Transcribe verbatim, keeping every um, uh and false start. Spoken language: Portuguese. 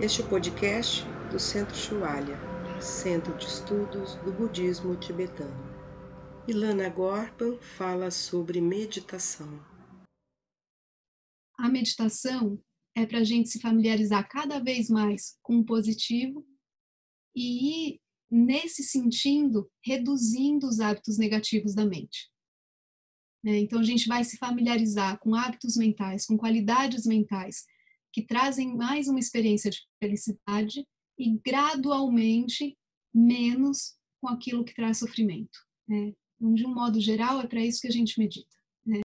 Este podcast do Centro Chualha, Centro de Estudos do Budismo Tibetano. Ilana Gorban fala sobre meditação. A meditação é para a gente se familiarizar cada vez mais com o positivo e ir, nesse sentido, reduzindo os hábitos negativos da mente. Então, a gente vai se familiarizar com hábitos mentais, com qualidades mentais que trazem mais uma experiência de felicidade e gradualmente menos com aquilo que traz sofrimento. Né? Então, de um modo geral, é para isso que a gente medita.